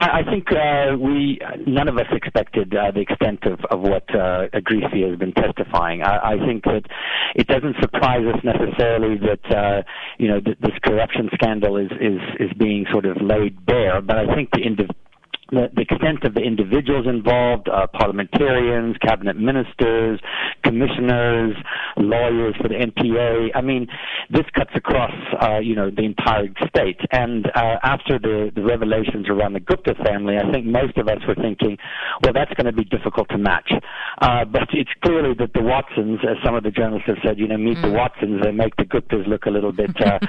I think none of us expected the extent of what Agrizzi has been testifying. I think that it doesn't surprise us necessarily that this corruption scandal is being sort of laid bare, but I think the extent of the individuals involved, parliamentarians, cabinet ministers, commissioners, lawyers for the NPA, I mean, this cuts across, the entire state. And after the revelations around the Gupta family, I think most of us were thinking, well, that's going to be difficult to match. But it's clearly that the Watsons, as some of the journalists have said, meet the Watsons, they make the Guptas look a little bit sort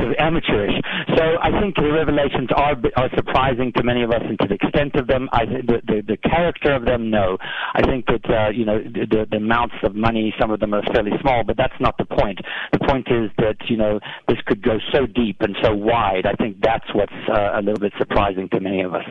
of amateurish. So I think the revelations are surprising to many of us, and to the extent of them, the character of them, no. I think that, the amounts of money, some of them are fairly small, but that's not the point. The point is that, this could go so deep and so wide. I think that's what's a little bit surprising to many of us.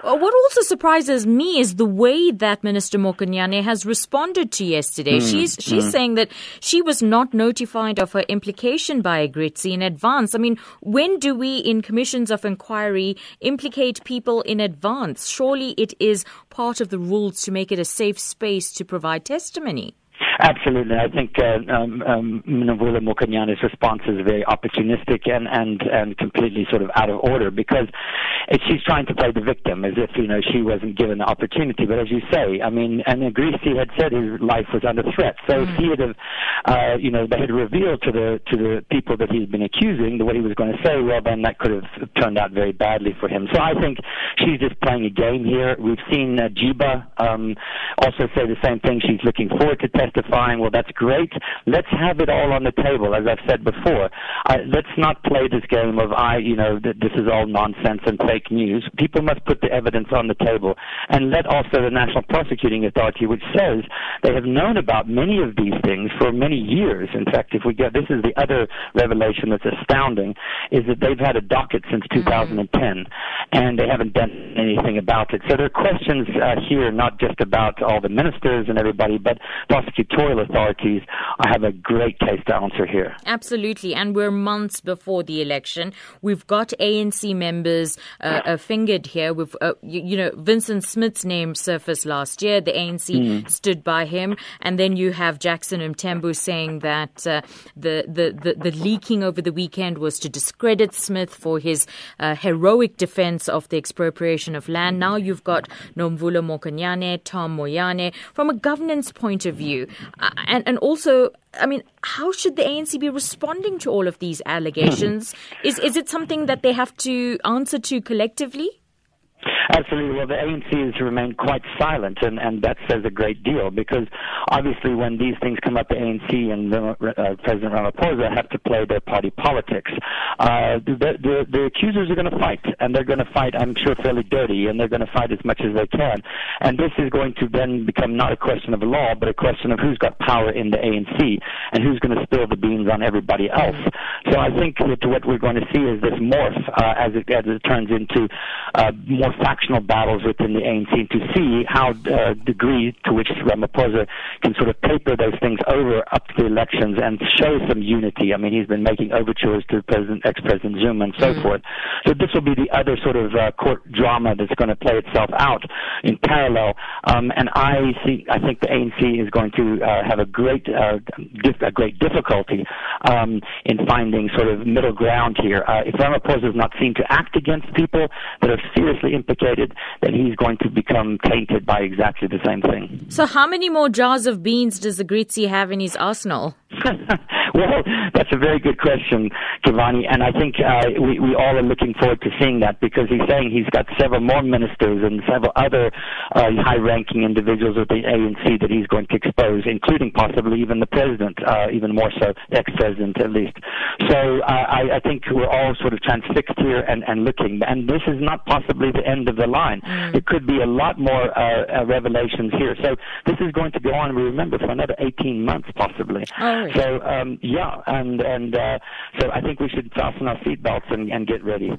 What also surprises me is the way that Minister Mokonyane has responded to yesterday. She's saying that she was not notified of her implication by Agrizzi in advance. I mean, when do we, in commissions of inquiry, implicate people in advance? Surely it is part of the rules to make it a safe space to provide testimony. Absolutely. I think Nomvula Mokonyane's response is very opportunistic and completely sort of out of order, because she's trying to play the victim as if, she wasn't given the opportunity. But as you say, I mean, and Agrizzi had said his life was under threat. So if he had, they had revealed to the people that he's been accusing what he was going to say, well, then that could have turned out very badly for him. So I think she's just playing a game here. We've seen Jiba also say the same thing. She's looking forward to testifying. Well, that's great. Let's have it all on the table, as I've said before. Let's not play this game of this is all nonsense and fake news. People must put the evidence on the table, and let also the National Prosecuting Authority, which says they have known about many of these things for many years. In fact, this is the other revelation that's astounding, is that they've had a docket since 2010, and they haven't done anything about it. So there are questions here, not just about all the ministers and everybody, but prosecutorial authorities have a great case to answer here. Absolutely, and we're months before the election. We've got ANC members fingered here. Vincent Smith's name surfaced last year. The ANC stood by him, and then you have Jackson Mtembu saying that the leaking over the weekend was to discredit Smith for his heroic defense of the expropriation of land. Now you've got Nomvula Mokonyane, Tom Moyane. From a governance point of view, and also, I mean, how should the ANC be responding to all of these allegations? Is it something that they have to answer to collectively? Absolutely. Well, the ANC has remained quite silent, and that says a great deal, because obviously when these things come up, the ANC and President Ramaphosa have to play their party politics. The accusers are going to fight, and they're going to fight, I'm sure, fairly dirty, and they're going to fight as much as they can. And this is going to then become not a question of law, but a question of who's got power in the ANC and who's going to spill the beans on everybody else. So I think that what we're going to see is this morph as it turns into more factional battles within the ANC, to see how degree to which Ramaphosa can sort of paper those things over up to the elections and show some unity. I mean, he's been making overtures to ex-President Zuma and so forth. So this will be the other sort of court drama that's going to play itself out in parallel. And I think the ANC is going to have a great difficulty in finding sort of middle ground here. If Ramaphosa is not seen to act against people that are seriously implicated, then he's going to become tainted by exactly the same thing. So how many more jars of beans does Agrizzi have in his arsenal? Well, that's a very good question, Givani, and I think we all are looking forward to seeing that, because he's saying he's got several more ministers and several other high-ranking individuals of the ANC that he's going to expose, including possibly even the president, even more so, ex-president at least. So I think we're all sort of transfixed here and looking, and this is not possibly the end of the line. There could be a lot more revelations here. So this is going to go on, we remember, for another 18 months possibly. So I think we should fasten our seatbelts and get ready.